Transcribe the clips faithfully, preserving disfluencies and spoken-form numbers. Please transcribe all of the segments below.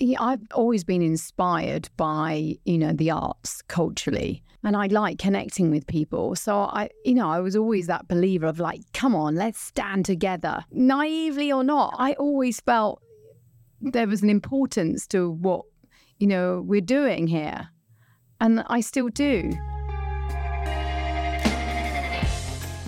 Yeah, I've always been inspired by, you know, the arts culturally, and I like connecting with people. So I, you know, I was always that believer of like, come on, let's stand together. Naively or not, I always felt there was an importance to what, you know, we're doing here. And I still do.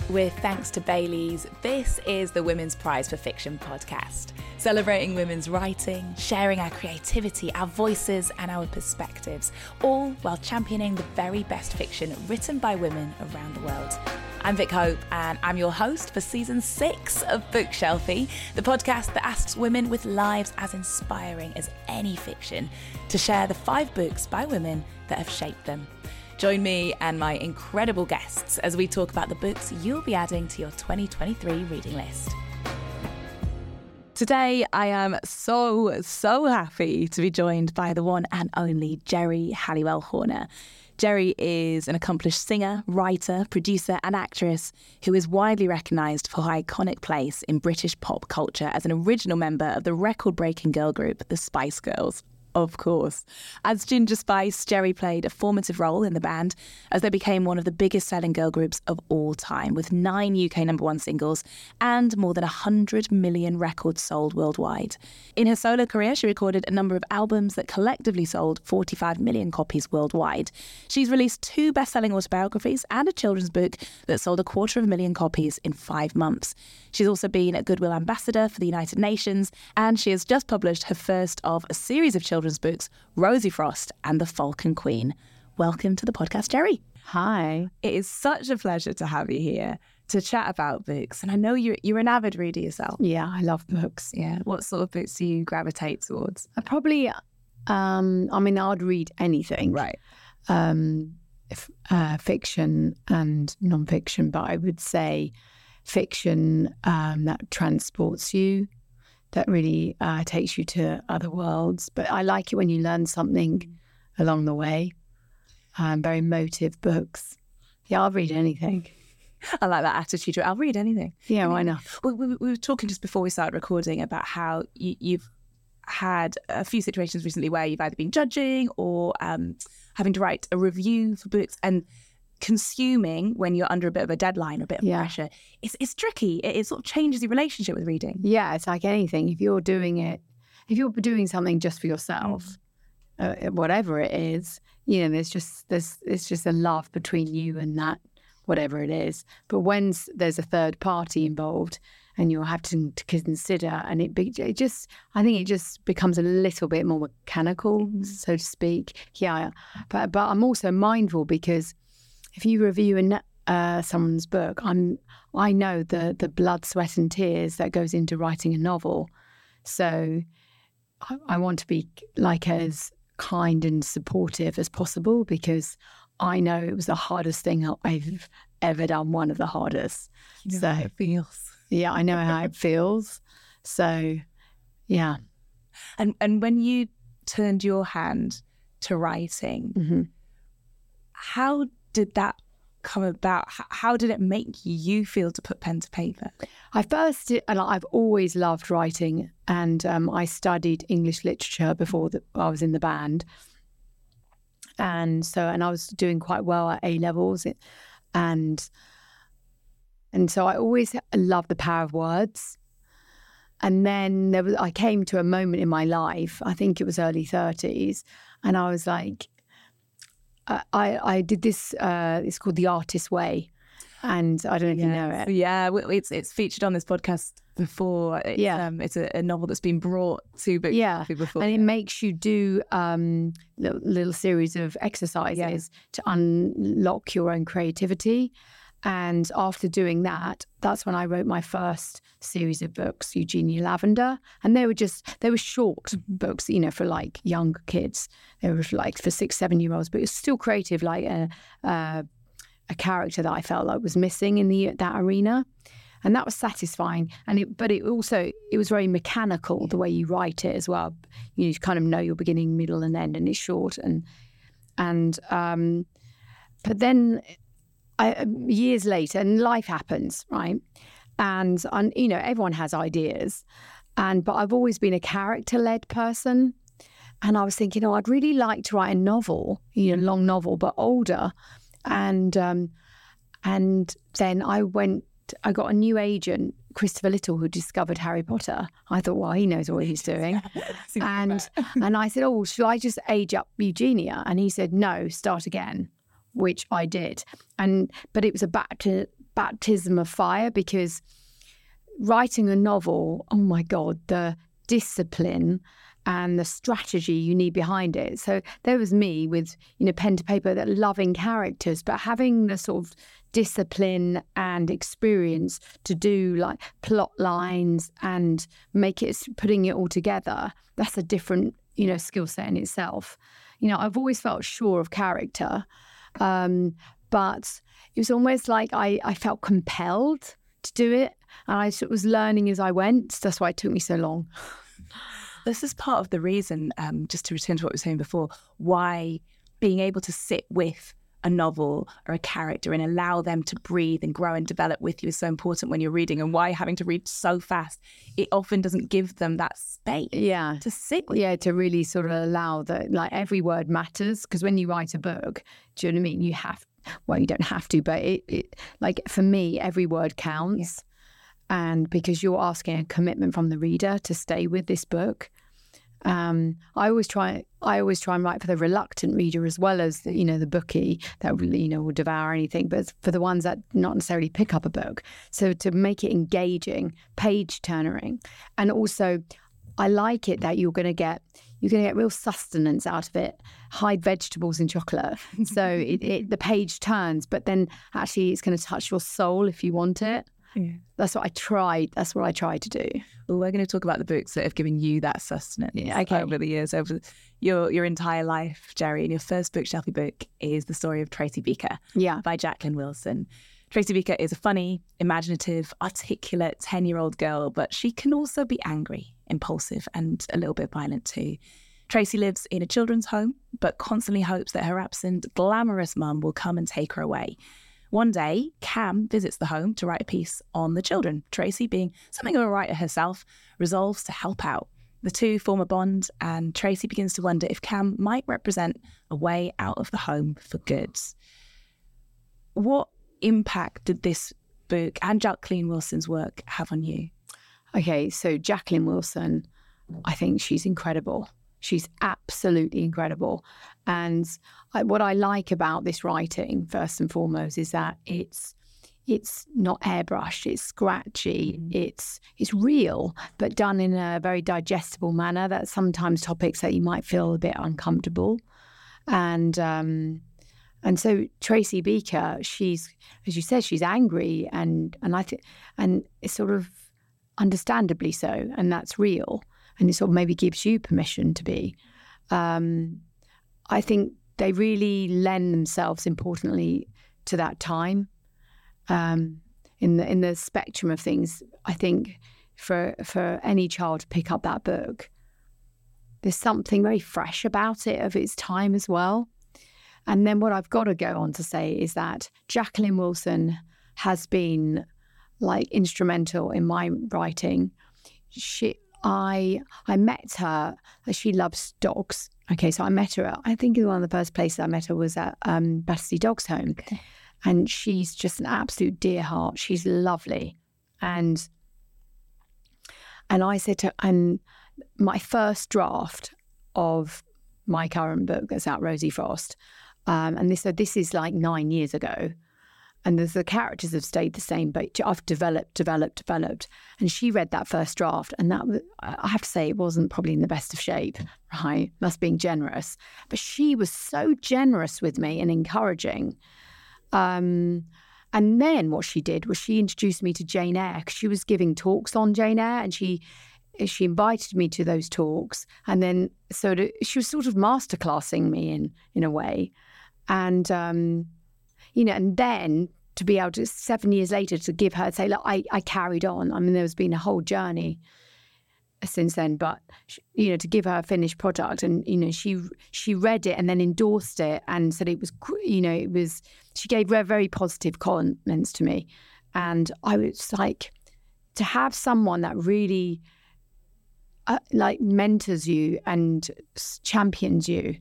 With thanks to Bailey's, this is the Women's Prize for Fiction podcast, celebrating women's writing, sharing our creativity, our voices and our perspectives, all while championing the very best fiction written by women around the world. I'm Vic Hope, and I'm your host for season six of Bookshelfie, the podcast that asks women with lives as inspiring as any fiction to share the five books by women that have shaped them. Join me and my incredible guests as we talk about the books you'll be adding to your twenty twenty-three reading list. Today, I am so, so happy to be joined by the one and only Geri Halliwell Horner. Geri is an accomplished singer, writer, producer and actress who is widely recognised for her iconic place in British pop culture as an original member of the record-breaking girl group The Spice Girls. Of course. As Ginger Spice, Geri played a formative role in the band as they became one of the biggest selling girl groups of all time, with nine U K number one singles and more than one hundred million records sold worldwide. In her solo career, she recorded a number of albums that collectively sold forty-five million copies worldwide. She's released two best-selling autobiographies and a children's book that sold a quarter of a million copies in five months. She's also been a Goodwill Ambassador for the United Nations, and she has just published her first of a series of children's books, Rosie Frost and the Falcon Queen. Welcome to the podcast, Geri. Hi. It is such a pleasure to have you here to chat about books. And I know you're, you're an avid reader yourself. Yeah, I love books. Yeah. What sort of books do you gravitate towards? I probably, um, I mean, I'd read anything. Right. Um, f- uh, fiction and non-fiction, but I would say fiction um, that transports you. That really uh, takes you to other worlds. But I like it when you learn something along the way. Um, very emotive books. Yeah, I'll read anything. I like that attitude. I'll read anything. Yeah, why not? We, we, we were talking just before we started recording about how you, you've had a few situations recently where you've either been judging or um, having to write a review for books, and consuming when you're under a bit of a deadline, a bit of yeah. pressure, it's it's tricky. It, it sort of changes your relationship with reading. Yeah, it's like anything. If you're doing it, if you're doing something just for yourself, mm. uh, whatever it is, you know, there's just there's it's just a love between you and that, whatever it is. But when there's a third party involved, and you'll have to, to consider, and it be, it just I think it just becomes a little bit more mechanical, mm. so to speak. Yeah, but but I'm also mindful because if you review an, uh, someone's book, I'm I know the the blood, sweat and tears that goes into writing a novel. So I, I want to be like as kind and supportive as possible, because I know it was the hardest thing I've ever done, one of the hardest. You know so, how it feels. Yeah, I know how it feels. So, yeah. And, and when you turned your hand to writing, mm-hmm. how did that come about? How did it make you feel to put pen to paper? I first, and I've always loved writing, and um, I studied English literature before the, I was in the band, and so and I was doing quite well at A levels, and and so I always loved the power of words. And then there was, I came to a moment in my life. I think it was early thirties, and I was like. I, I did this, uh, it's called The Artist's Way, and I don't know if yes. you know it. Yeah, it's it's featured on this podcast before. It's, yeah. Um, it's a, a novel that's been brought to books yeah. before. And it yeah. makes you do um, little, little series of exercises yeah. to unlock your own creativity. And after doing that, that's when I wrote my first series of books, Eugenia Lavender. And they were just, they were short books, you know, for like young kids. They were like for six, seven year olds, but it was still creative, like a, a, a character that I felt like was missing in the that arena. And that was satisfying. And it, but it also, it was very mechanical, the way you write it as well. You kind of know your beginning, middle and end, and it's short. And, and um, but then... I, years later, and life happens, right? And, and you know, everyone has ideas, and but I've always been a character-led person, And I was thinking, oh, I'd really like to write a novel, you know, long novel, but older. And um, and then I went, I got a new agent, Christopher Little, who discovered Harry Potter. I thought, well, he knows what he's doing. and and I said, oh, shall I just age up Eugenia? And he said, no, start again, which I did. And but it was a bapti- baptism of fire, because writing a novel, oh my God, the discipline and the strategy you need behind it. So there was me with, you know, pen to paper, that loving characters, but having the sort of discipline and experience to do like plot lines and make it, putting it all together, that's a different, you know, skill set in itself. You know, I've always felt sure of character, um, but it was almost like I, I felt compelled to do it. And I was learning as I went. So that's why it took me so long. This is part of the reason, um, just to return to what we were saying before, why being able to sit with a novel or a character and allow them to breathe and grow and develop with you is so important when you're reading, and why having to read so fast, it often doesn't give them that space yeah. to sit with. Yeah, to really sort of allow that, like, every word matters, because when you write a book, do you know what I mean? You have, well, you don't have to, but it, it like, for me, every word counts. Yeah. And because you're asking a commitment from the reader to stay with this book. Um, I always try I always try and write for the reluctant reader as well as, the, you know, the bookie that, you know, will devour anything, but for the ones that not necessarily pick up a book. So to make it engaging, page turnering. And also, I like it that you're going to get, you're going to get real sustenance out of it. Hide vegetables in chocolate. So it, it, the page turns, but then actually it's going to touch your soul if you want it. Yeah. That's what I tried. That's what I tried to do. Well, we're going to talk about the books that have given you that sustenance yeah, okay. over the years, over your your entire life, Geri. And your first Bookshelfie book is The Story of Tracy Beaker yeah. by Jacqueline Wilson. Tracy Beaker is a funny, imaginative, articulate ten-year-old girl, but she can also be angry, impulsive, and a little bit violent too. Tracy lives in a children's home, but constantly hopes that her absent, glamorous mum will come and take her away. One day, Cam visits the home to write a piece on the children. Tracy, being something of a writer herself, resolves to help out. The two form a bond, and Tracy begins to wonder if Cam might represent a way out of the home for good. What impact did this book and Jacqueline Wilson's work have on you? Okay, so Jacqueline Wilson, I think she's incredible. She's absolutely incredible. And I, what I like about this writing, first and foremost, is that it's it's not airbrushed, it's scratchy, mm. it's it's real, but done in a very digestible manner. That's sometimes topics that you might feel a bit uncomfortable. And um, and so Tracy Beaker, she's, as you said, she's angry, and and I think and it's sort of understandably so, and that's real. And it sort of maybe gives you permission to be. Um, I think they really lend themselves importantly to that time. Um, in the in the spectrum of things, I think for for any child to pick up that book, there's something very fresh about it, of its time as well. And then what I've got to go on to say is that Jacqueline Wilson has been, like, instrumental in my writing. She... I I met her, she loves dogs. Okay, so I met her, I think one of the first places I met her was at um, Battersea Dogs Home. Okay. And she's just an absolute dear heart. She's lovely. And and I said to her, and my first draft of my current book that's out, Rosie Frost, um, and this, so this is like nine years ago. And the characters have stayed the same, but I've developed, developed, developed. And she read that first draft, and that was, I have to say, it wasn't probably in the best of shape, right? That's being generous. But she was so generous with me and encouraging. Um, and then what she did was she introduced me to Jane Eyre, because she was giving talks on Jane Eyre, and she she invited me to those talks. And then so to, she was sort of masterclassing me in in a way, and um, you know, and then. To be able to, seven years later, to give her, say, look, I, I carried on. I mean, there's been a whole journey since then, but, she, you know, to give her a finished product, and, you know, she she read it and then endorsed it and said it was, you know, it was, she gave very positive comments to me. And I was like, to have someone that really uh, like mentors you and champions you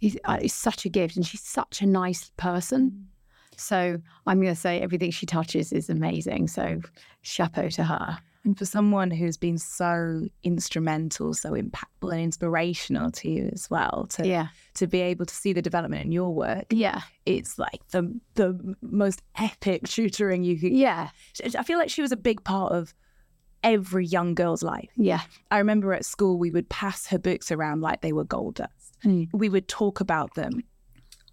is, uh, is such a gift. And she's such a nice person. So I'm going to say everything she touches is amazing. So chapeau to her. And for someone who's been so instrumental, so impactful and inspirational to you as well, to yeah. to be able to see the development in your work, yeah, it's like the the most epic tutoring you could. Yeah, I feel like she was a big part of every young girl's life. Yeah, I remember at school we would pass her books around like they were gold dust. Mm. We would talk about them.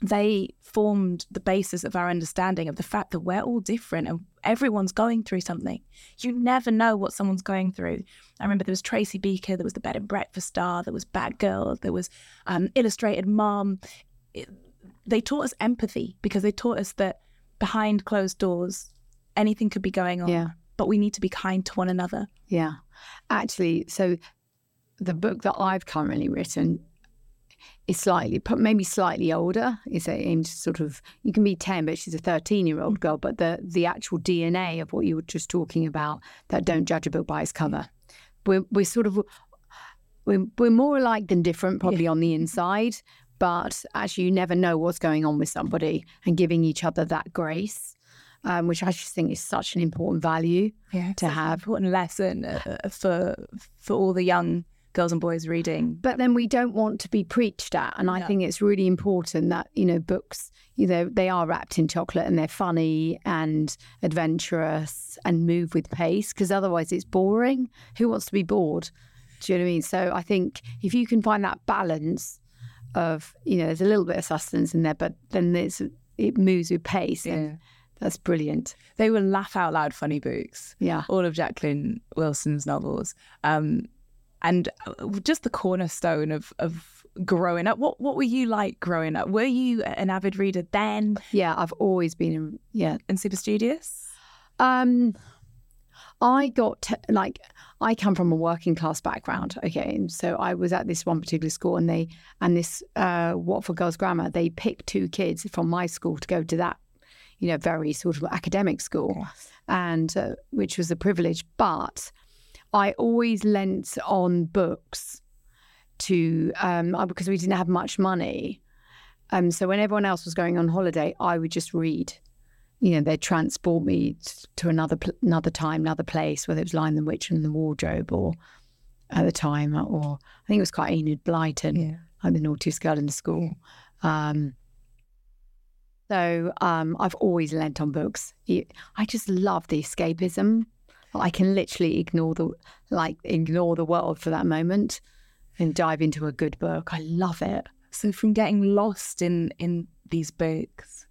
They formed the basis of our understanding of the fact that we're all different and everyone's going through something. You never know what someone's going through. I remember there was Tracy Beaker, there was The Bed and Breakfast Star, there was Bad Girl, there was um, Illustrated Mom. It, they taught us empathy because they taught us that behind closed doors, anything could be going on, yeah. but we need to be kind to one another. Yeah. Actually, so the book that I've currently written is slightly, maybe slightly older. It's aimed sort of, you can be ten, but she's a thirteen-year-old girl. But the the actual D N A of what you were just talking about, that don't judge a book by its cover. We're, we're sort of, we're, we're more alike than different probably yeah. on the inside. But actually you never know what's going on with somebody, and giving each other that grace, um, which I just think is such an important value yeah, to have. An important lesson uh, for for all the young girls and boys reading. But then we don't want to be preached at, and I yeah. think it's really important that, you know, books, you know, they are wrapped in chocolate and they're funny and adventurous and move with pace, because otherwise it's boring. Who wants to be bored? Do you know what I mean? So I think if you can find that balance of, you know, there's a little bit of sustenance in there, but then there's, it moves with pace. Yeah. And that's brilliant. They were laugh out loud funny books. Yeah. All of Jacqueline Wilson's novels. Um, And just the cornerstone of, of growing up. What what were you like growing up? Were you an avid reader then? Yeah, I've always been, yeah. And super studious? Um, I got, to, like, I come from a working class background, okay? And so I was at this one particular school, and they, and this uh, Watford Girls Grammar, they picked two kids from my school to go to that, you know, very sort of academic school, yes. and uh, which was a privilege, but I always lent on books to, um, because we didn't have much money. Um, so when everyone else was going on holiday, I would just read. You know, they'd transport me to another another time, another place, whether it was Lion, the Witch and the Wardrobe, or at the time, or I think it was quite Enid Blyton, yeah. like The Naughtiest Girl in the School. Um, so um, I've always lent on books. I just love the escapism. I can literally ignore the like ignore the world for that moment and dive into a good book. I love it. So from getting lost in, in these books,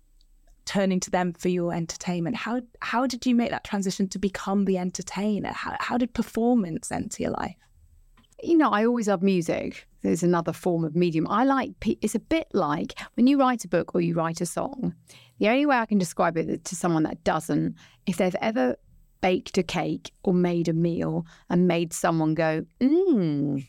turning to them for your entertainment, how how did you make that transition to become the entertainer? How how did performance enter your life? You know, I always love music. There's another form of medium. I like, it's a bit like when you write a book or you write a song, the only way I can describe it to someone that doesn't, if they've ever baked a cake or made a meal and made someone go, mmm.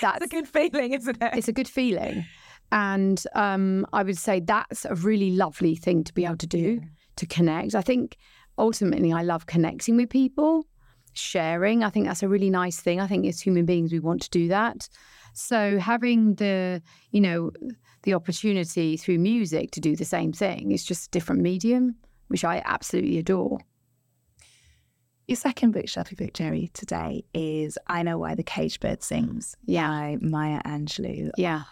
That's a good feeling, isn't it? It's a good feeling. And um, I would say that's a really lovely thing to be able to do, yeah. to connect. I think ultimately I love connecting with people, sharing. I think that's a really nice thing. I think as human beings, we want to do that. So having the, you know, the opportunity through music to do the same thing, it's just a different medium, which I absolutely adore. Your second Bookshelfie book, Geri, today is I Know Why the Caged Bird Sings yeah. by Maya Angelou. Yeah.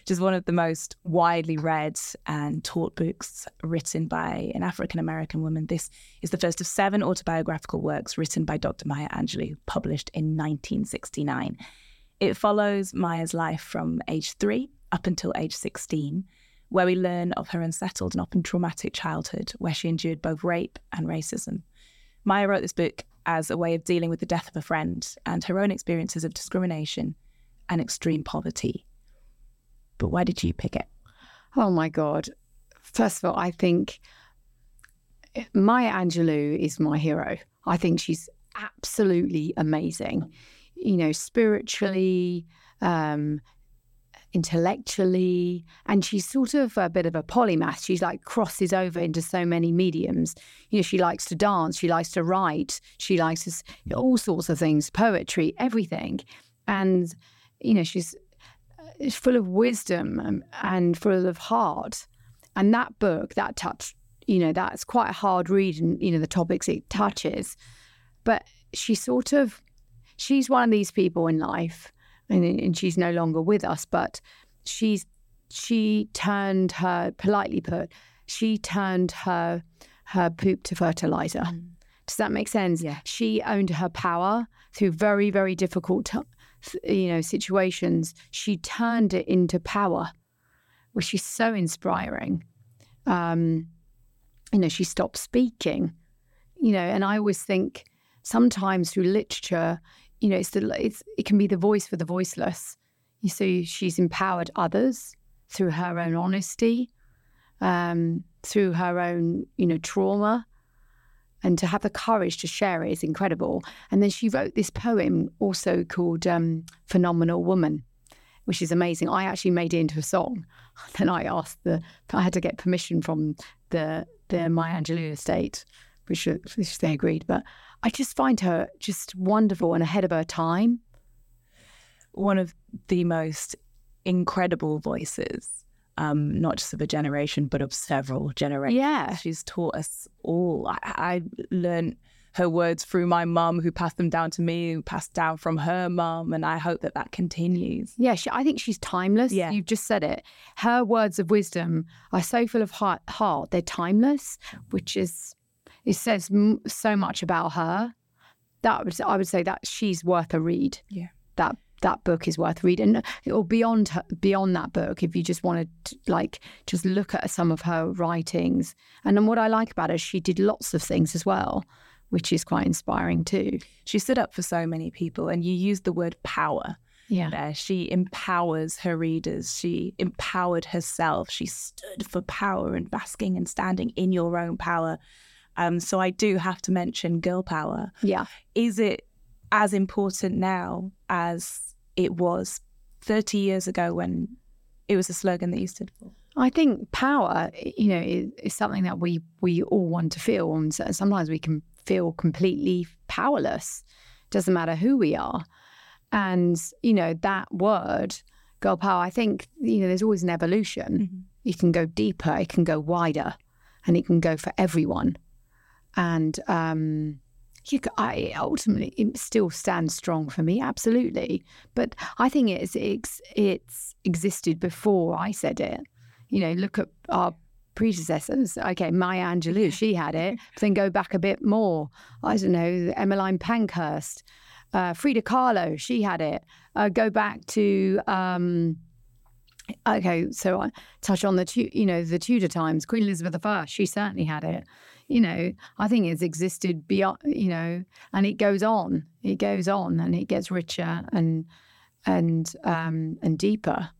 Which is one of the most widely read and taught books written by an African-American woman. This is the first of seven autobiographical works written by Doctor Maya Angelou, published in nineteen sixty-nine. It follows Maya's life from age three up until age sixteen, where we learn of her unsettled and often traumatic childhood, where she endured both rape and racism. Maya wrote this book as a way of dealing with the death of a friend and her own experiences of discrimination and extreme poverty. But why did you pick it? Oh, my God. First of all, I think Maya Angelou is my hero. I think she's absolutely amazing, you know, spiritually, um, intellectually, and she's sort of a bit of a polymath. She's like crosses over into so many mediums. You know, she likes to dance, she likes to write, she likes to, you know, all sorts of things, poetry, everything. And, you know, she's uh, full of wisdom and, and full of heart. And that book, that touch, you know, that's quite a hard read, and, you know, the topics it touches. But she sort of, she's one of these people in life, and, and she's no longer with us, but she's, she turned her, politely put, she turned her, her poop to fertilizer. Mm. Does that make sense? Yeah. She owned her power through very, very difficult, you know, situations. She turned it into power, which is so inspiring. Um, you know, she stopped speaking, you know, and I always think sometimes through literature, you know, it's the, it's, it can be the voice for the voiceless. So she's empowered others through her own honesty, um, through her own, you know, trauma. And to have the courage to share it is incredible. And then she wrote this poem also called um, Phenomenal Woman, which is amazing. I actually made it into a song. Then I asked the, I had to get permission from the the Maya Angelou estate, which, which they agreed. But I just find her just wonderful and ahead of her time. One of the most incredible voices, um, not just of a generation, but of several generations. Yeah. She's taught us all. I, I learned her words through my mum, who passed them down to me, who passed down from her mum, and I hope that that continues. Yeah, she, I think she's timeless. Yeah. You've just said it. Her words of wisdom are so full of heart, heart. They're timeless, which is, it says m- so much about her. That was, I would say that she's worth a read. Yeah. That that book is worth reading. Or beyond her, beyond that book, if you just wanted to, like, just look at some of her writings. And then what I like about her, she did lots of things as well, which is quite inspiring too. She stood up for so many people, and you used the word power. Yeah. There. She empowers her readers. She empowered herself. She stood for power and basking and standing in your own power. Um, so I do have to mention girl power. Yeah. Is it as important now as it was thirty years ago when it was a slogan that you stood for? I think power, you know, is, is something that we, we all want to feel. And sometimes we can feel completely powerless. Doesn't matter who we are. And, you know, that word, girl power, I think, you know, there's always an evolution. Mm-hmm. You can go deeper, it can go wider, and it can go for everyone. And um, you, I ultimately, it still stands strong for me, absolutely. But I think it's, it's, it's existed before I said it. You know, look at our predecessors. Okay, Maya Angelou, she had it, but then go back a bit more. I don't know, Emmeline Pankhurst, uh, Frida Kahlo, she had it. Uh, go back to, um, okay, so I touch on the, tu- you know, the Tudor times, Queen Elizabeth the First, she certainly had it. You know, I think it's existed beyond, you know, and it goes on, it goes on and it gets richer and, and, um, and deeper.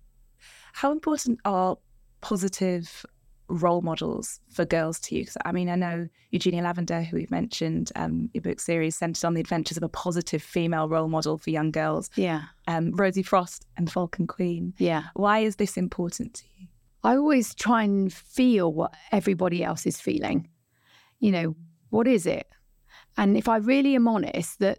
How important are positive role models for girls to you? Because I mean, I know Eugenia Lavender, who we've mentioned, um, your book series centered on the adventures of a positive female role model for young girls. Yeah. Um, Rosie Frost and the Falcon Queen. Yeah. Why is this important to you? I always try and feel what everybody else is feeling. You know, what is it? And if I really am honest, that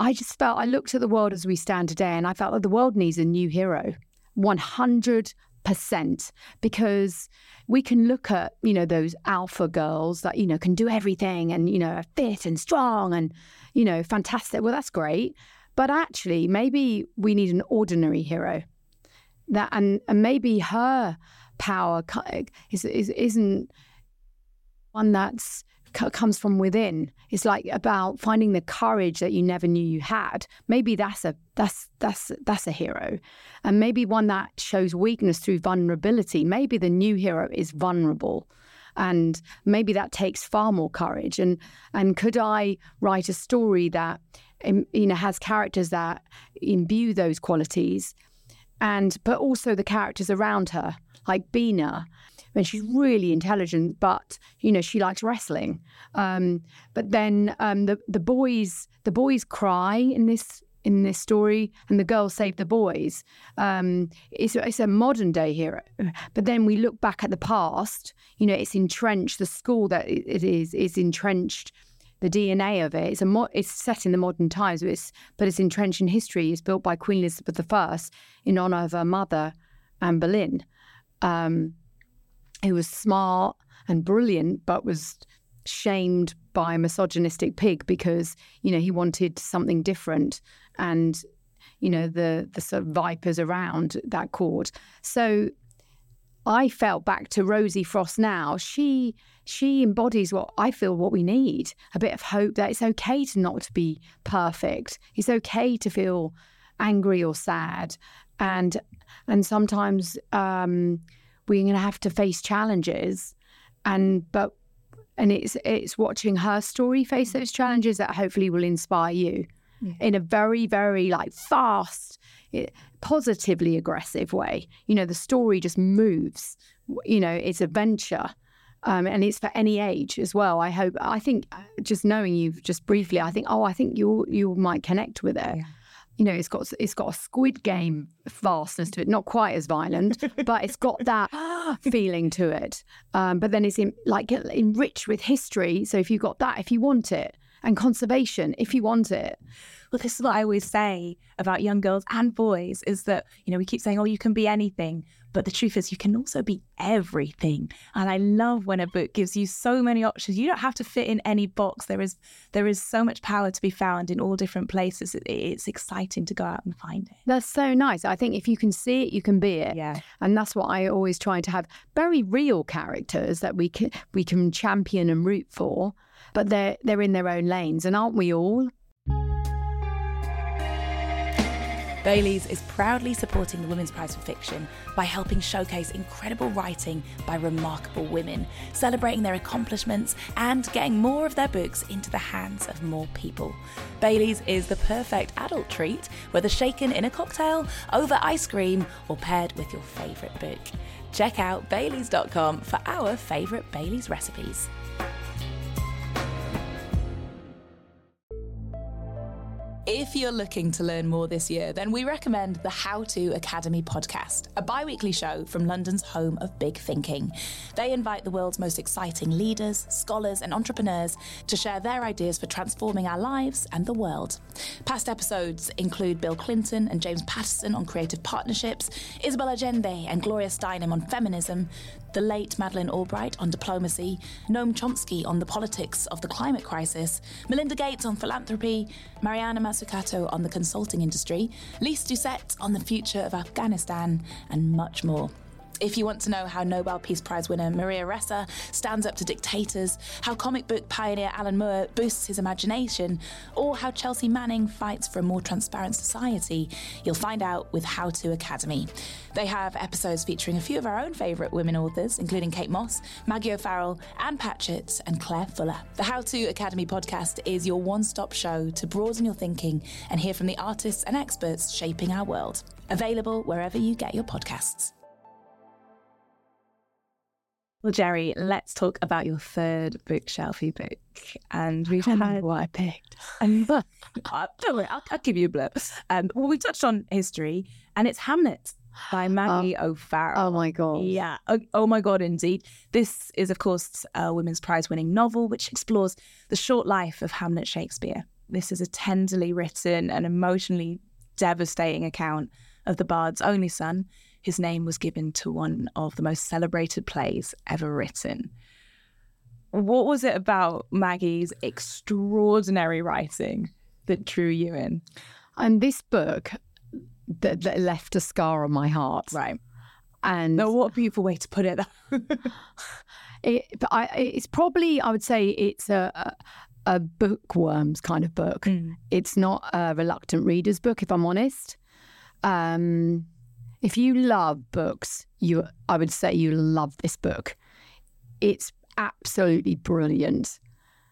I just felt, I looked at the world as we stand today and I felt that the world needs a new hero, one hundred percent, because we can look at, you know, those alpha girls that, you know, can do everything and, you know, are fit and strong and, you know, fantastic. Well, that's great. But actually, maybe we need an ordinary hero that, and, and maybe her power is, is, isn't one that's comes from within. It's like about finding the courage that you never knew you had. Maybe that's a that's that's that's a hero, and maybe one that shows weakness through vulnerability. Maybe the new hero is vulnerable, and maybe that takes far more courage. And and could I write a story that, you know, has characters that imbue those qualities, and but also the characters around her, like Bina. And she's really intelligent, but, you know, she likes wrestling. Um, but then um, the the boys the boys cry in this in this story, and the girls save the boys. Um, it's, it's a modern day hero. But then we look back at the past, you know, it's entrenched, the school that it is, is entrenched, the D N A of it. It's a mo- it's set in the modern times, but it's, but it's entrenched in history. It's built by Queen Elizabeth the First in honour of her mother, Anne Boleyn, um, who was smart and brilliant, but was shamed by a misogynistic pig because, you know, he wanted something different, and, you know, the the sort of vipers around that court. So I felt back to Rosie Frost now. She she embodies what I feel what we need, a bit of hope that it's okay to not be perfect. It's okay to feel angry or sad, and and sometimes um, we're going to have to face challenges, and but. And it's it's watching her story face those challenges that hopefully will inspire you, yeah, in a very, very like fast, positively aggressive way. You know, the story just moves. You know, it's adventure, um, and it's for any age as well. I hope. I think just knowing you just briefly, I think oh, I think you you might connect with it. Yeah. You know, it's got it's got a Squid Game vastness to it. Not quite as violent, but it's got that feeling to it. Um, but then it's in, like enriched with history. So if you've got that, if you want it, and conservation, if you want it. Well, this is what I always say about young girls and boys, is that, you know, we keep saying, oh, you can be anything. But the truth is you can also be everything. And I love when a book gives you so many options. You don't have to fit in any box. There is there is so much power to be found in all different places. It, it's exciting to go out and find it. That's so nice. I think if you can see it, you can be it. Yeah. And that's what I always try to have. Very real characters that we can, we can champion and root for, but they're, they're in their own lanes. And aren't we all? Bailey's is proudly supporting the Women's Prize for Fiction by helping showcase incredible writing by remarkable women, celebrating their accomplishments and getting more of their books into the hands of more people. Bailey's is the perfect adult treat, whether shaken in a cocktail, over ice cream, or paired with your favourite book. Check out Baileys dot com for our favourite Bailey's recipes. If you're looking to learn more this year, then we recommend the How To Academy podcast, a bi-weekly show from London's home of big thinking. They invite the world's most exciting leaders, scholars and entrepreneurs to share their ideas for transforming our lives and the world. Past episodes include Bill Clinton and James Patterson on creative partnerships, Isabel Allende and Gloria Steinem on feminism, the late Madeleine Albright on diplomacy, Noam Chomsky on the politics of the climate crisis, Melinda Gates on philanthropy, Mariana Mazzucato on the consulting industry, Lise Doucette on the future of Afghanistan, and much more. If you want to know how Nobel Peace Prize winner Maria Ressa stands up to dictators, how comic book pioneer Alan Moore boosts his imagination, or how Chelsea Manning fights for a more transparent society, you'll find out with How To Academy. They have episodes featuring a few of our own favourite women authors, including Kate Moss, Maggie O'Farrell, Anne Patchett and Claire Fuller. The How To Academy podcast is your one-stop show to broaden your thinking and hear from the artists and experts shaping our world. Available wherever you get your podcasts. Well, Geri, let's talk about your third Bookshelfie book. And we've I had what I picked. And I'll, I'll give you a blip. Um, well, we touched on history, and it's Hamnet by Maggie oh. O'Farrell. Oh my God. Yeah. Oh, oh my God, indeed. This is, of course, a Women's Prize winning novel which explores the short life of Hamnet Shakespeare. This is a tenderly written and emotionally devastating account of the bard's only son. His name was given to one of the most celebrated plays ever written. What was it about Maggie's extraordinary writing that drew you in? And this book that, that left a scar on my heart. Right. And no, what a beautiful way to put it. it but I, it's probably, I would say it's a... a a bookworm's kind of book. Mm. It's not a reluctant reader's book, if I'm honest. Um, if you love books, you I would say you love this book. It's absolutely brilliant.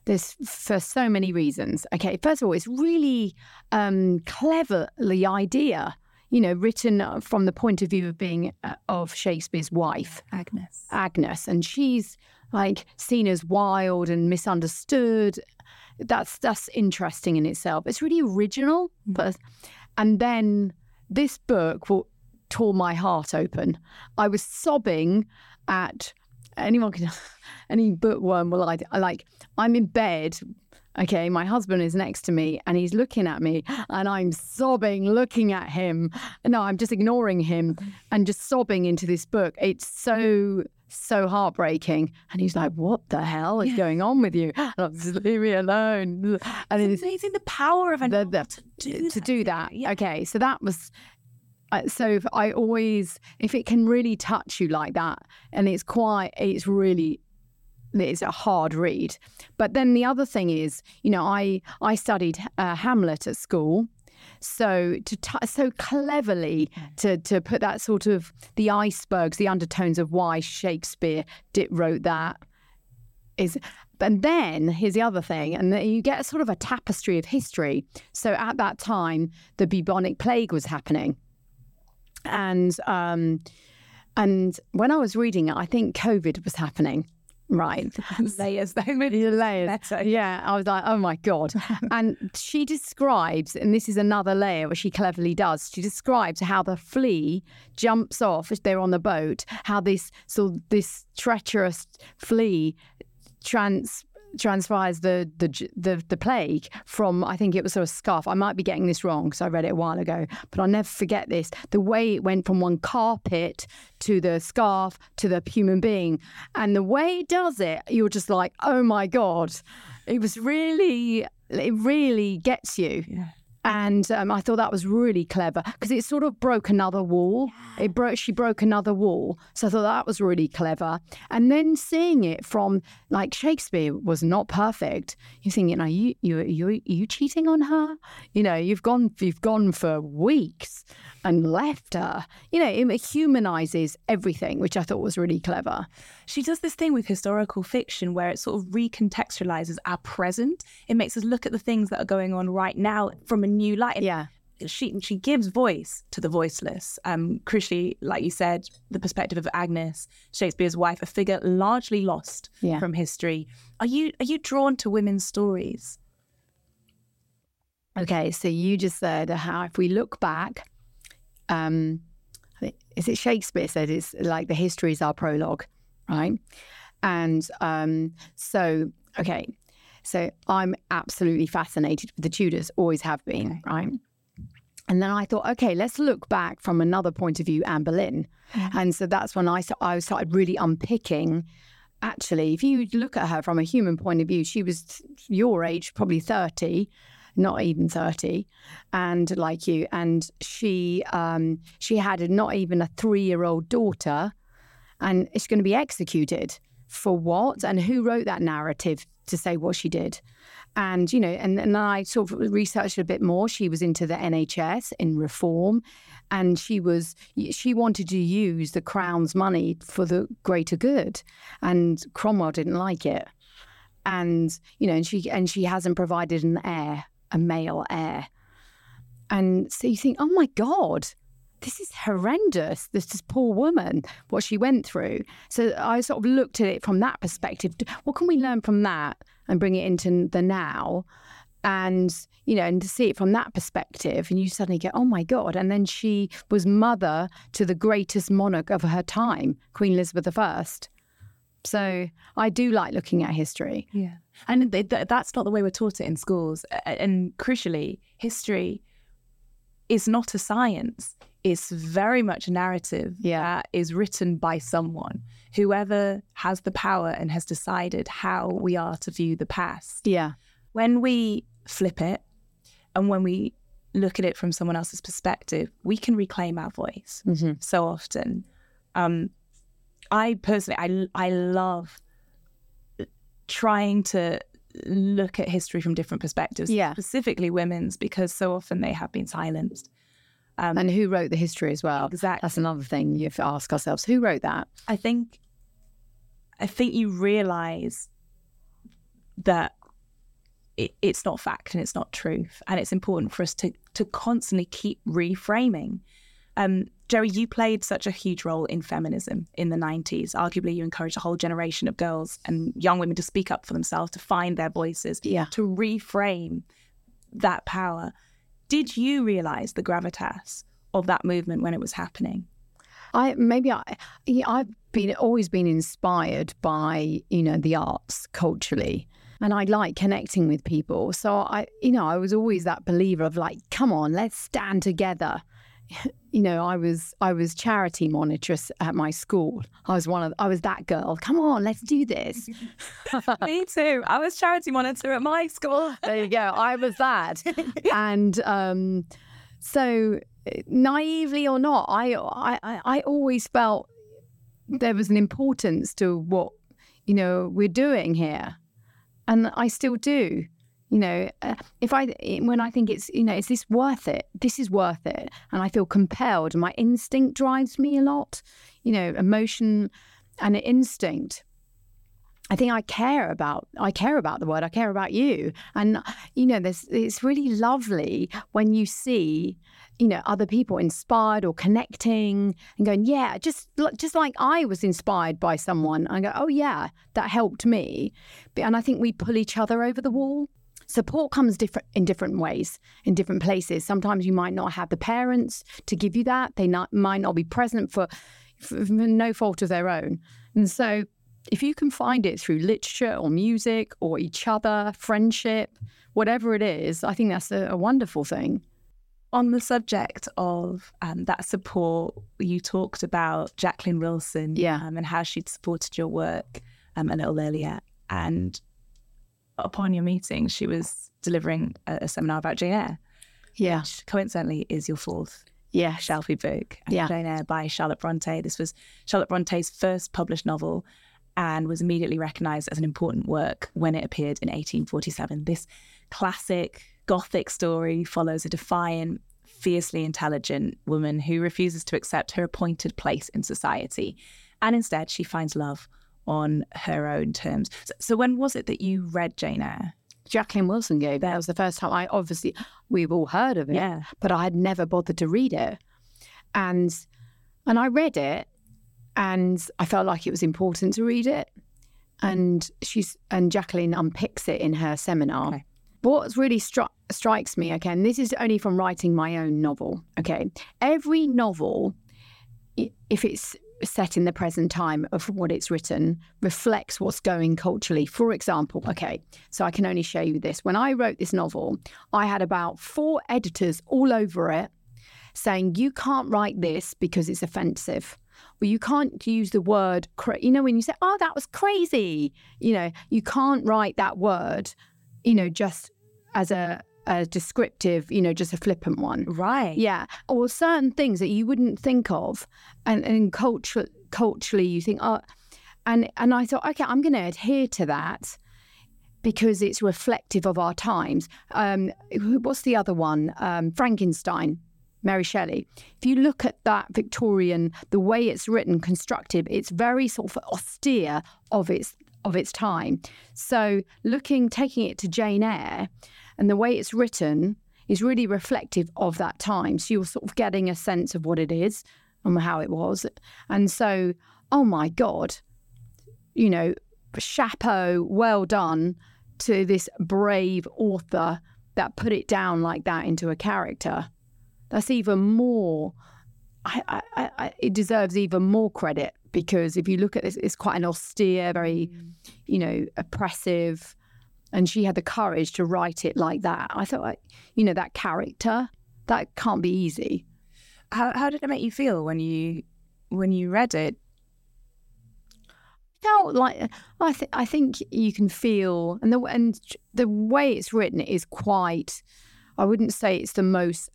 There's for so many reasons. Okay, first of all, it's really um, cleverly idea, you know, written from the point of view of being uh, of Shakespeare's wife. Agnes. Agnes. And she's like seen as wild and misunderstood. That's that's interesting in itself. It's really original. Mm-hmm. But and then this book will, tore my heart open. I was sobbing at anyone can any bookworm will I like I'm in bed. Okay, my husband is next to me and he's looking at me and I'm sobbing looking at him. No, I'm just ignoring him and just sobbing into this book. It's so, so heartbreaking. And he's like, what the hell is yeah. going on with you? And I'm just, leave me alone. And it's, it's amazing the power of an the, the, to do to that. Do that. Yeah. Okay, so that was... Uh, so if I always, if it can really touch you like that, and it's quite, it's really... It's a hard read. But then the other thing is, you know, I I studied uh, Hamlet at school, so to t- so cleverly to to put that sort of the icebergs, the undertones of why Shakespeare did, wrote that is. And then here's the other thing, and you get sort of a tapestry of history. So at that time, the bubonic plague was happening, and um, and when I was reading it, I think COVID was happening. Right. Layers, though. Many layers. Better. Yeah. I was like, oh my God. And she describes, and this is another layer which she cleverly does, she describes how the flea jumps off if they're on the boat, how this sort of, this treacherous flea trans transfers the, the the the plague from, I think it was sort of scarf. I might be getting this wrong because I read it a while ago, but I'll never forget this. The way it went from one carpet to the scarf to the human being, and the way it does it, you're just like, oh my God, it was really, it really gets you. Yeah. And um, I thought that was really clever because it sort of broke another wall. Yeah. It broke. She broke another wall. So I thought that was really clever. And then seeing it from, like, Shakespeare was not perfect. You're thinking, are you you you you cheating on her? You know, you've gone you've gone for weeks and left her. You know, it humanises everything, which I thought was really clever. She does this thing with historical fiction where it sort of recontextualises our present. It makes us look at the things that are going on right now from a new light. And yeah, she she gives voice to the voiceless. Um, crucially, like you said, the perspective of Agnes, Shakespeare's wife, a figure largely lost yeah. from history. Are you are you drawn to women's stories? Okay, so you just said how if we look back, um, is it Shakespeare said it's like the history is our prologue, right? And um, so okay. So I'm absolutely fascinated with the Tudors, always have been, okay. right? And then I thought, okay, let's look back from another point of view, Anne Boleyn. Mm-hmm. And so that's when I, I started really unpicking. Actually, if you look at her from a human point of view, she was your age, probably thirty, not even thirty, and like you. And she um, she had not even a three-year-old daughter, and it's going to be executed. For what? And who wrote that narrative to say what she did? And, you know, and, and I sort of researched a bit more. She was into the N H S in reform, and she was, she wanted to use the Crown's money for the greater good. And Cromwell didn't like it. And, you know, and she, and she hasn't provided an heir, a male heir. And so you think, oh my God, this is horrendous, this is poor woman, what she went through. So I sort of looked at it from that perspective. What can we learn from that and bring it into the now? And, you know, and to see it from that perspective, and you suddenly get, oh my God. And then she was mother to the greatest monarch of her time, Queen Elizabeth the First. So I do like looking at history. Yeah. And th- th- that's not the way we're taught it in schools. And crucially, history is not a science. It's very much a narrative yeah. that is written by someone, whoever has the power and has decided how we are to view the past. Yeah. When we flip it and when we look at it from someone else's perspective, we can reclaim our voice mm-hmm. so often. Um, I personally, I, I love trying to look at history from different perspectives, yeah. specifically women's, because so often they have been silenced. Um, and who wrote the history as well? Exactly. That's another thing you have to ask ourselves. Who wrote that? I think I think you realise that it, it's not fact and it's not truth. And it's important for us to, to constantly keep reframing. Um, Jerry, you played such a huge role in feminism in the nineties. Arguably, you encouraged a whole generation of girls and young women to speak up for themselves, to find their voices, yeah. to reframe that power. Did you realise the gravitas of that movement when it was happening? I maybe I I've been always been inspired by, you know, the arts culturally, and I like connecting with people. So I, you know, I was always that believer of like, come on, let's stand together. You know, I was I was charity monitress at my school. I was one of I was that girl. Come on, let's do this. Me too. I was charity monitor at my school. There you go. I was that, and um, so. Naively or not, I, I I always felt there was an importance to what, you know, we're doing here, and I still do. You know, uh, if I when I think it's, you know, is this worth it? This is worth it, and I feel compelled. My instinct drives me a lot. You know, emotion and instinct. I think I care about, I care about the world. I care about you. And, you know, there's, it's really lovely when you see, you know, other people inspired or connecting and going, yeah, just, just like I was inspired by someone. I go, oh yeah, that helped me. And I think we pull each other over the wall. Support comes different in different ways, in different places. Sometimes you might not have the parents to give you that. They not, might not be present for, for no fault of their own. And so, if you can find it through literature or music or each other, friendship, whatever it is, I think that's a, a wonderful thing. On the subject of um, that support, you talked about Jacqueline Wilson yeah. um, and how she'd supported your work um, a little earlier. And upon your meeting, she was delivering a, a seminar about Jane Eyre, yeah. which coincidentally is your fourth yeah. Shelfie book. And yeah. Jane Eyre by Charlotte Brontë. This was Charlotte Bronté's first published novel, and was immediately recognised as an important work when it appeared in eighteen forty-seven. This classic Gothic story follows a defiant, fiercely intelligent woman who refuses to accept her appointed place in society. And instead, she finds love on her own terms. So, so when was it that you read Jane Eyre? Jacqueline Wilson gave it. That was the first time. I obviously, we've all heard of it, yeah. but I had never bothered to read it. And and I read it, and I felt like it was important to read it. And she's and Jacqueline unpicks it in her seminar. Okay. What really stri- strikes me, okay, and this is only from writing my own novel, okay, every novel, if it's set in the present time of what it's written, reflects what's going culturally. For example, okay, so I can only show you this. When I wrote this novel, I had about four editors all over it saying, you can't write this because it's offensive. Well, you can't use the word, cra- you know, when you say, oh, that was crazy, you know, you can't write that word, you know, just as a, a descriptive, you know, just a flippant one. Right. Yeah. Or certain things that you wouldn't think of. And, and culture, culturally, you think, oh, and, and I thought, okay, I'm going to adhere to that because it's reflective of our times. Um, what's the other one? Um, Frankenstein. Mary Shelley. If you look at that Victorian, the way it's written, constructed, it's very sort of austere of its of its time. So looking, taking it to Jane Eyre, and the way it's written is really reflective of that time. So you're sort of getting a sense of what it is and how it was. And so, oh my God, you know, chapeau, well done to this brave author that put it down like that into a character. That's even more, I, I, I, it deserves even more credit, because if you look at this, it's quite an austere, very, you know, oppressive. And she had the courage to write it like that. I thought, you know, that character, that can't be easy. How, how did it make you feel when you when you read it? No, like I, th- I think you can feel, and the and the way it's written is quite, I wouldn't say it's the most.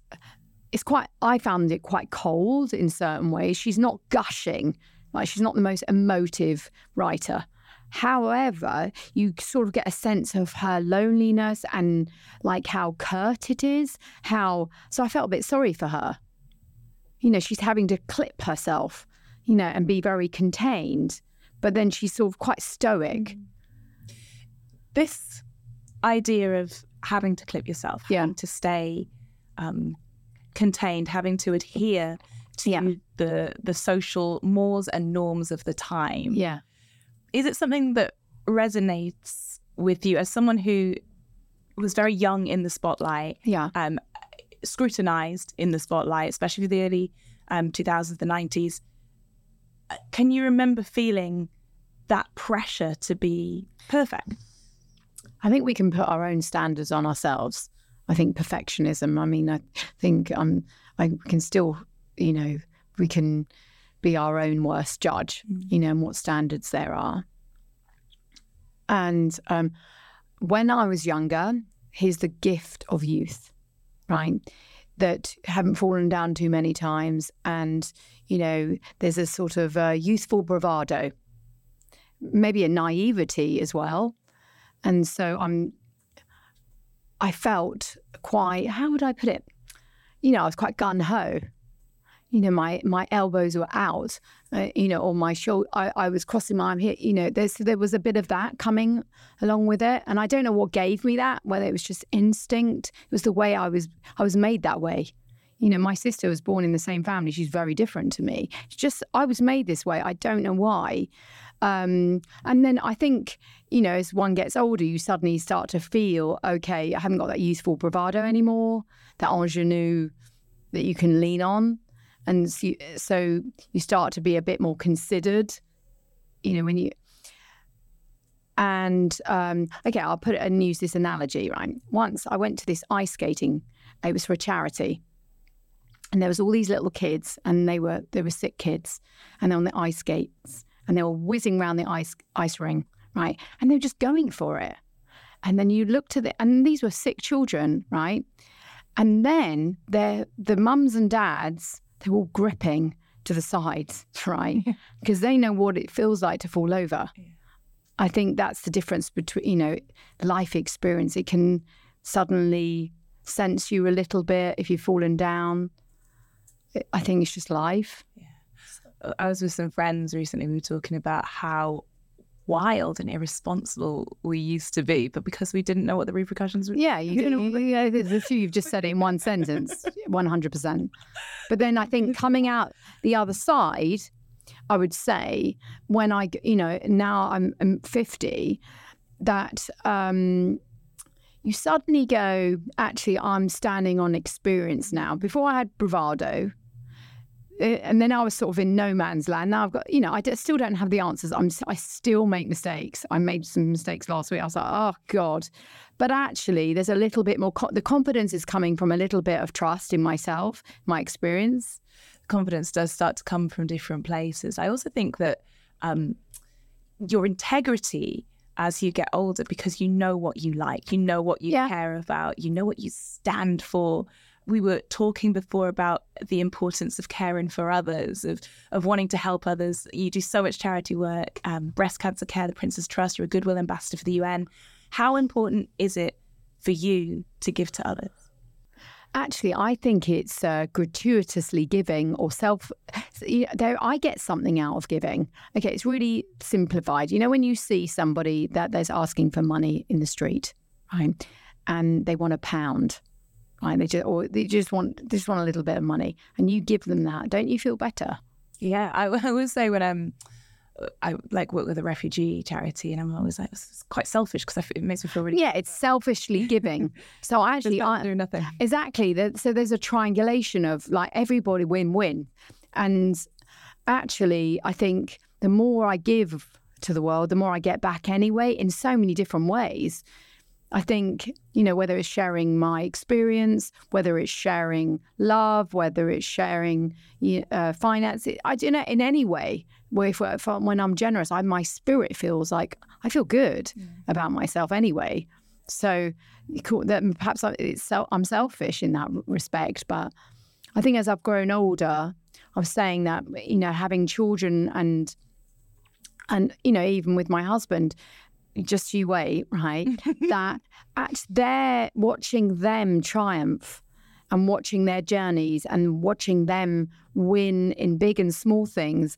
It's quite, I found it quite cold in certain ways. She's not gushing, like she's not the most emotive writer. However, you sort of get a sense of her loneliness and like how curt it is, how, so I felt a bit sorry for her. You know, she's having to clip herself, you know, and be very contained, but then she's sort of quite stoic. This idea of having to clip yourself, yeah. having to stay, um, contained, having to adhere to yeah. the the social mores and norms of the time. Yeah. Is it something that resonates with you as someone who was very young in the spotlight, yeah. um, scrutinized in the spotlight, especially for the early um, two thousands, the nineties? Can you remember feeling that pressure to be perfect? I think we can put our own standards on ourselves. I think perfectionism, I mean, I think um, I can still, you know, we can be our own worst judge, mm-hmm. you know, and what standards there are. And um, when I was younger, here's the gift of youth, right? That haven't fallen down too many times. And, you know, there's a sort of uh, youthful bravado, maybe a naivety as well. And so I'm, I felt quite, how would I put it? You know, I was quite gung-ho. You know, my, my elbows were out, uh, you know, or my shoulder, I, I was crossing my arm here. You know, there's, there was a bit of that coming along with it. And I don't know what gave me that, whether it was just instinct. It was the way I was, I was made that way. You know, my sister was born in the same family. She's very different to me. It's just, I was made this way. I don't know why. Um, and then I think, you know, as one gets older, you suddenly start to feel, okay, I haven't got that youthful bravado anymore, that ingenue that you can lean on. And so you, so you start to be a bit more considered, you know, when you, and um, okay, I'll put it and use this analogy, right? Once I went to this ice skating, it was for a charity. And there was all these little kids, and they were they were sick kids, and they're on the ice skates, and they were whizzing around the ice ice ring, right? And they were just going for it. And then you looked at it, and these were sick children, right? And then their the mums and dads, they were all gripping to the sides, right? Because they know what it feels like to fall over. Yeah. I think that's the difference between, you know, life experience. It can suddenly sense you a little bit if you've fallen down. I think it's just life. Yeah. I was with some friends recently. We were talking about how wild and irresponsible we used to be, but because we didn't know what the repercussions were. Yeah, you didn't. Yeah, the two you've just said it in one sentence, one hundred percent. But then I think coming out the other side, I would say when I, you know, now I'm, I'm fifty, that um, you suddenly go, actually, I'm standing on experience now. Before I had bravado, and then I was sort of in no man's land. Now I've got, you know, I still don't have the answers. I'm, I still make mistakes. I made some mistakes last week. I was like, oh God. But actually there's a little bit more, co- the confidence is coming from a little bit of trust in myself, my experience. Confidence does start to come from different places. I also think that um, your integrity as you get older, because you know what you like, you know what you yeah. care about, you know what you stand for. We were talking before about the importance of caring for others, of of wanting to help others. You do so much charity work, um, breast cancer care, the Prince's Trust, you're a Goodwill Ambassador for the U N. How important is it for you to give to others? Actually, I think it's uh, gratuitously giving or self, you know, I get something out of giving. Okay, it's really simplified. You know, when you see somebody that there's asking for money in the street, right, and they want a pound, right? They just, or they just want, they just want a little bit of money, and you give them that. Don't you feel better? Yeah, I, I would say when I'm, I like work with a refugee charity, and I'm always like, it's quite selfish because it makes me feel really. Yeah, it's selfishly giving. So I actually, I do nothing. Exactly. So there's a triangulation of like everybody win-win, and actually, I think the more I give to the world, the more I get back anyway in so many different ways. I think, you know, whether it's sharing my experience, whether it's sharing love, whether it's sharing uh, finance, I do know in any way, where if, if I, when I'm generous, I, my spirit feels like I feel good yeah. about myself anyway. So that perhaps I, it's, I'm selfish in that respect. But I think as I've grown older, I was saying that, you know, having children and, and you know, even with my husband, just you wait, right? That at their watching them triumph and watching their journeys and watching them win in big and small things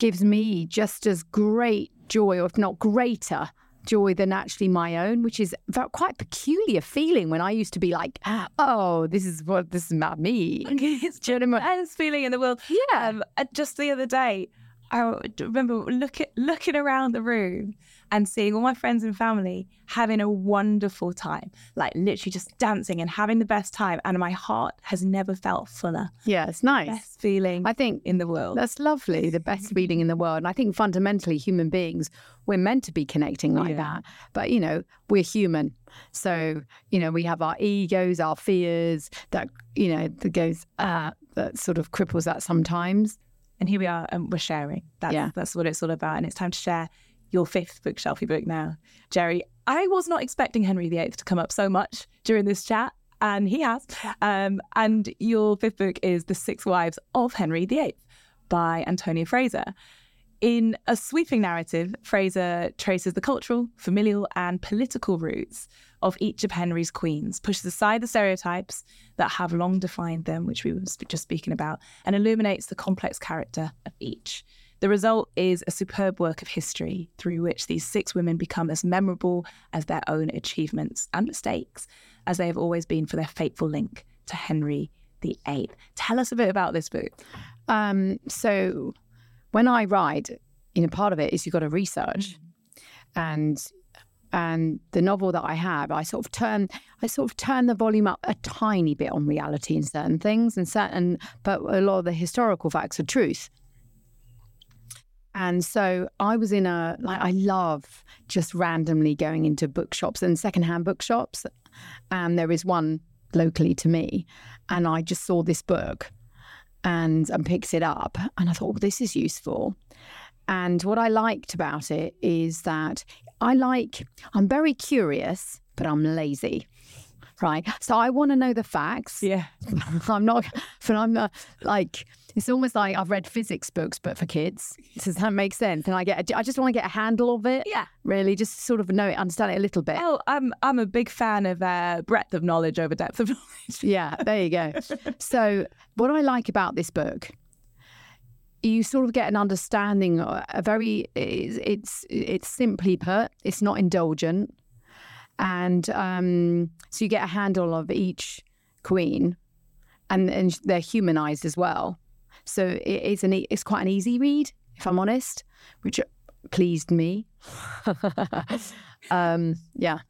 gives me just as great joy, or if not greater joy than actually my own, which is felt quite a peculiar feeling when I used to be like, oh, this is what this is about me. It's the best feeling in the world. Yeah. Um, just the other day, I remember look at, looking around the room and seeing all my friends and family having a wonderful time, like literally just dancing and having the best time. And my heart has never felt fuller. Yeah, it's nice. Best feeling I think in the world. That's lovely, the best feeling in the world. And I think fundamentally human beings, we're meant to be connecting like yeah. that. But, you know, we're human. So, you know, we have our egos, our fears that, you know, that goes, uh, that sort of cripples that sometimes. And here we are, and we're sharing. That's, yeah. that's what it's all about. And it's time to share your fifth Bookshelfie book now. Geri, I was not expecting Henry the Eighth to come up so much during this chat, and he has. Um, and your fifth book is The Six Wives of Henry the Eighth by Antonia Fraser. In a sweeping narrative, Fraser traces the cultural, familial and political roots of each of Henry's queens, pushes aside the stereotypes that have long defined them, which we were just speaking about, and illuminates the complex character of each. The result is a superb work of history through which these six women become as memorable as their own achievements and mistakes as they have always been for their fateful link to Henry the Eighth. Tell us a bit about this book. Um, so... When I write, you know, part of it is you've got to research, mm-hmm. and and the novel that I have, I sort of turn, I sort of turn the volume up a tiny bit on reality and certain things, and certain, but a lot of the historical facts are truth. And so I was in a like I love just randomly going into bookshops and secondhand bookshops, and there is one locally to me, and I just saw this book. And, and picks it up. And I thought, well, this is useful. And what I liked about it is that I like, I'm very curious, but I'm lazy, right? So I want to know the facts. Yeah. I'm not, but I'm not, like, it's almost like I've read physics books, but for kids. Does that make sense? And I get, a, I just want to get a handle of it. Yeah. Really, just sort of know it, understand it a little bit. Oh, I'm, I'm a big fan of uh, breadth of knowledge over depth of knowledge. Yeah, there you go. So what I like about this book, you sort of get an understanding, a very, it's, it's, it's simply put, it's not indulgent. And um, so you get a handle of each queen, and, and they're humanized as well. So it's an it's quite an easy read, if I'm honest, which pleased me. um, yeah.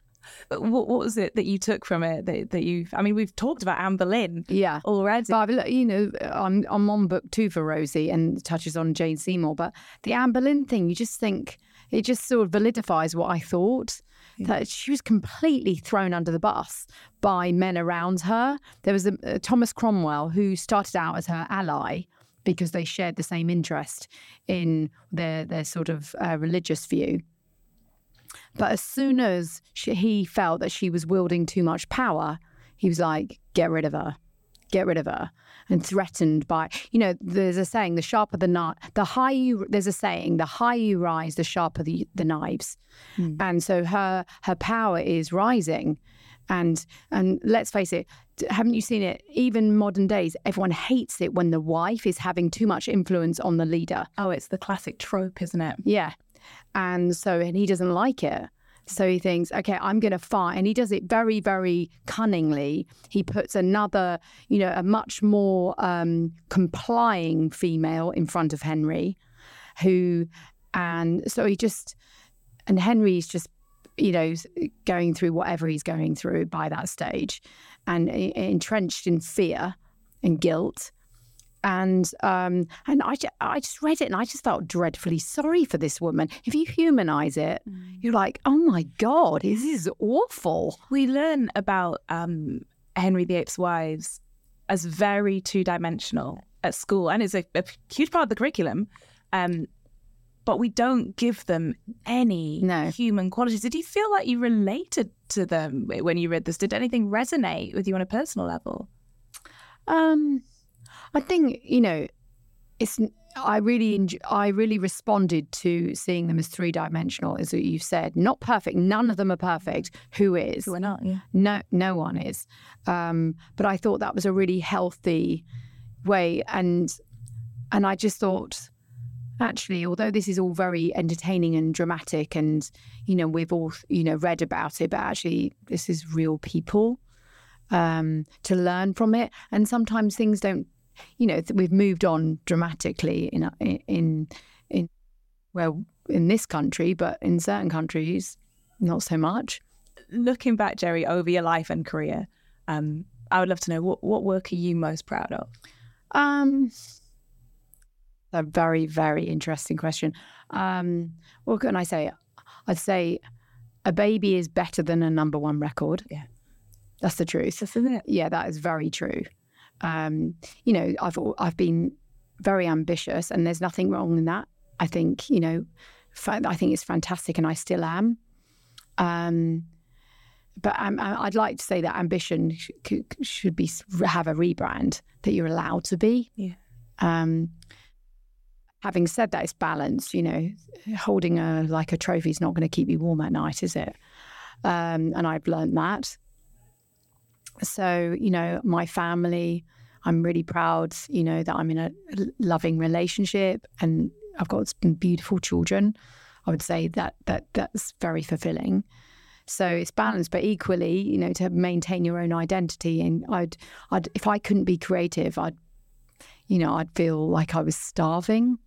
But what, what was it that you took from it that, that you? I mean, we've talked about Anne Boleyn, yeah, already. But I've, you know, I'm I'm on book two for Rosie, and touches on Jane Seymour. But the Anne Boleyn thing, you just think it just sort of validifies what I thought. Yeah. That she was completely thrown under the bus by men around her. There was a, a Thomas Cromwell who started out as her ally, because they shared the same interest in their their sort of uh, religious view. But as soon as she, he felt that she was wielding too much power, he was like, get rid of her, get rid of her. And threatened by, you know, there's a saying, the sharper the knife, the higher you, there's a saying, the higher you rise, the sharper the, the knives. Mm. And so her her power is rising. And and let's face it, haven't you seen it? Even modern days, everyone hates it when the wife is having too much influence on the leader. Oh, it's the classic trope, isn't it? Yeah. And so and he doesn't like it. So he thinks, okay, I'm going to fight. And he does it very, very cunningly. He puts another, you know, a much more um, complying female in front of Henry, who, and so he just, and Henry's just, you know, going through whatever he's going through by that stage, and entrenched in fear and guilt. And um, and I, I just read it and I just felt dreadfully sorry for this woman. If you humanise it, mm. you're like, oh my God, this is awful. We learn about um, Henry the Eighth's wives as very two-dimensional at school, and it's a, a huge part of the curriculum, um, but we don't give them any no. human qualities. Did you feel like you related to them when you read this? Did anything resonate with you on a personal level? Um... I think, you know, it's. I really, enjoy, I really responded to seeing them as three-dimensional, as you've said. Not perfect. None of them are perfect. Who is? Who are not? Yeah. No, no one is. Um, but I thought that was a really healthy way, and and I just thought, Actually, although this is all very entertaining and dramatic and, you know, we've all, you know, read about it, but actually this is real people um, to learn from it. And sometimes things don't, you know, th- we've moved on dramatically in, in, in, well, in this country, but in certain countries, not so much. Looking back, Geri, over your life and career, um, I would love to know what, what work are you most proud of? Um... A very, very interesting question. Um, what can I say? I'd say a baby is better than a number one record. Yeah, that's the truth, isn't it? Yeah, that is very true. Um, you know, I've I've been very ambitious, and there's nothing wrong in that. I think you know, fa- I think it's fantastic, and I still am. Um, but I'm, I'd like to say that ambition sh- should be have a rebrand that you're allowed to be. Yeah. Um, Having said that, it's balance, you know, holding a like a trophy is not going to keep you warm at night, is it? Um, and I've learned that. So, you know, my family, I'm really proud, you know, that I'm in a loving relationship and I've got some beautiful children. I would say that that that's very fulfilling. So it's balanced, but equally, you know, to maintain your own identity. And I'd, I'd if I couldn't be creative, I'd, you know, I'd feel like I was starving.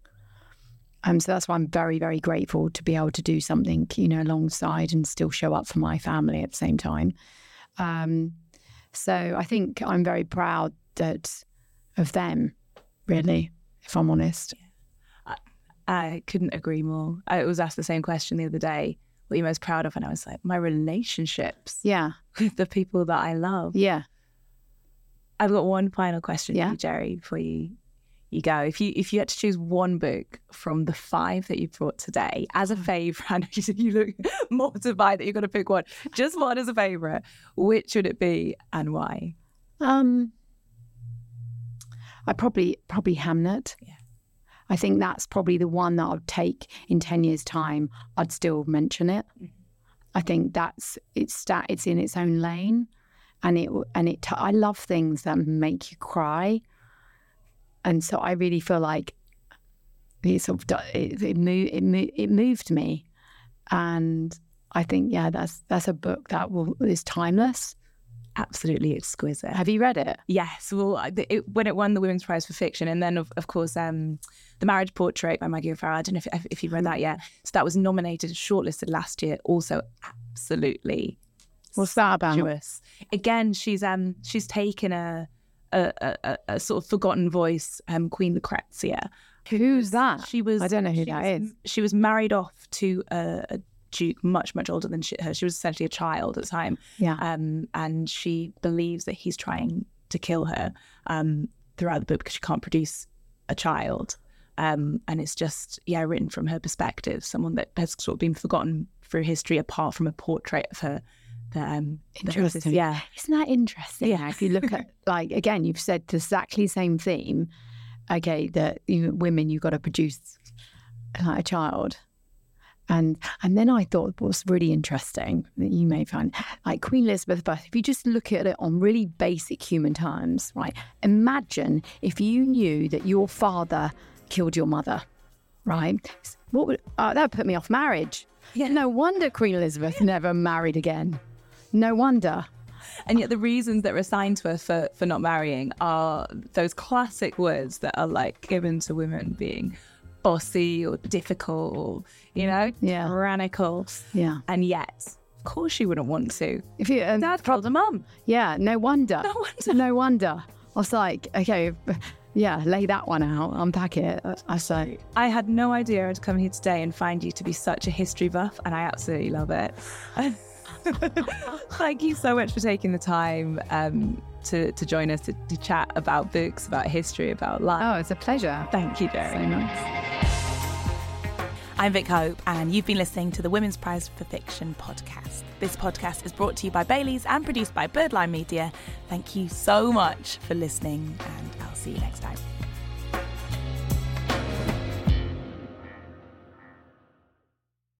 Um, so that's why I'm very, very grateful to be able to do something, you know, alongside and still show up for my family at the same time. Um, so I think I'm very proud that of them, really, if I'm honest. Yeah. I, I couldn't agree more. I was asked the same question the other day, what are you most proud of? And I was like, my relationships. Yeah. With the people that I love. Yeah. I've got one final question yeah. for you, Geri, before you... You go. If you if you had to choose one book from the five that you brought today as a favourite, I know you said you look mortified that you're going to pick one. Just one as a favourite. Which would it be and why? Um, I probably probably Hamnet. Yeah. I think that's probably the one that I'd take in ten years' time. I'd still mention it. Mm-hmm. I think that's it's it's in its own lane, and it and it. I love things that make you cry. And so I really feel like it sort of it it, move, it, move, it moved me, and I think yeah, that's that's a book that will is timeless, absolutely exquisite. Have you read it? Yes. Well, it, when it won the Women's Prize for Fiction, and then of, of course um, The Marriage Portrait by Maggie O'Farrell. I don't know if if you've read that yet. So that was nominated, shortlisted last year. Also, absolutely. What's that about? Again, she's um she's taken a. A, a, a sort of forgotten voice, um, Queen Lucrezia. Who's that? She was. I don't know who that was, is. She was married off to a, a duke much, much older than she, her. She was essentially a child at the time. Yeah. Um, and she believes that he's trying to kill her um, throughout the book because she can't produce a child. Um, and it's just, yeah, written from her perspective, someone that has sort of been forgotten through history apart from a portrait of her. That, um, interesting. That is, yeah. Isn't that interesting? Yeah. If you look at, like, again, you've said the exactly same theme, okay, that you, women, you've got to produce like, a child. And and then I thought what's really interesting that you may find, like Queen Elizabeth the First, if you just look at it on really basic human terms, right? Imagine if you knew that your father killed your mother, right? What would, uh, that would put me off marriage. Yeah. No wonder Queen Elizabeth yeah. never married again. No wonder. And yet the reasons that are assigned to her for, for not marrying are those classic words that are like given to women being bossy or difficult or, you know, yeah. tyrannical. Yeah. And yet, of course she wouldn't want to. If you, um, Dad killed her mum. Yeah, no wonder. No wonder. No wonder. I was like, okay, yeah, lay that one out, unpack it. I say. I had no idea I'd come here today and find you to be such a history buff, and I absolutely love it. Thank you so much for taking the time um, to, to join us to, to chat about books, about history, about life. Oh, it's a pleasure. Thank you, Geri. So nice. I'm Vic Hope, and you've been listening to the Women's Prize for Fiction podcast. This podcast is brought to you by Bailey's and produced by Birdline Media. Thank you so much for listening, and I'll see you next time.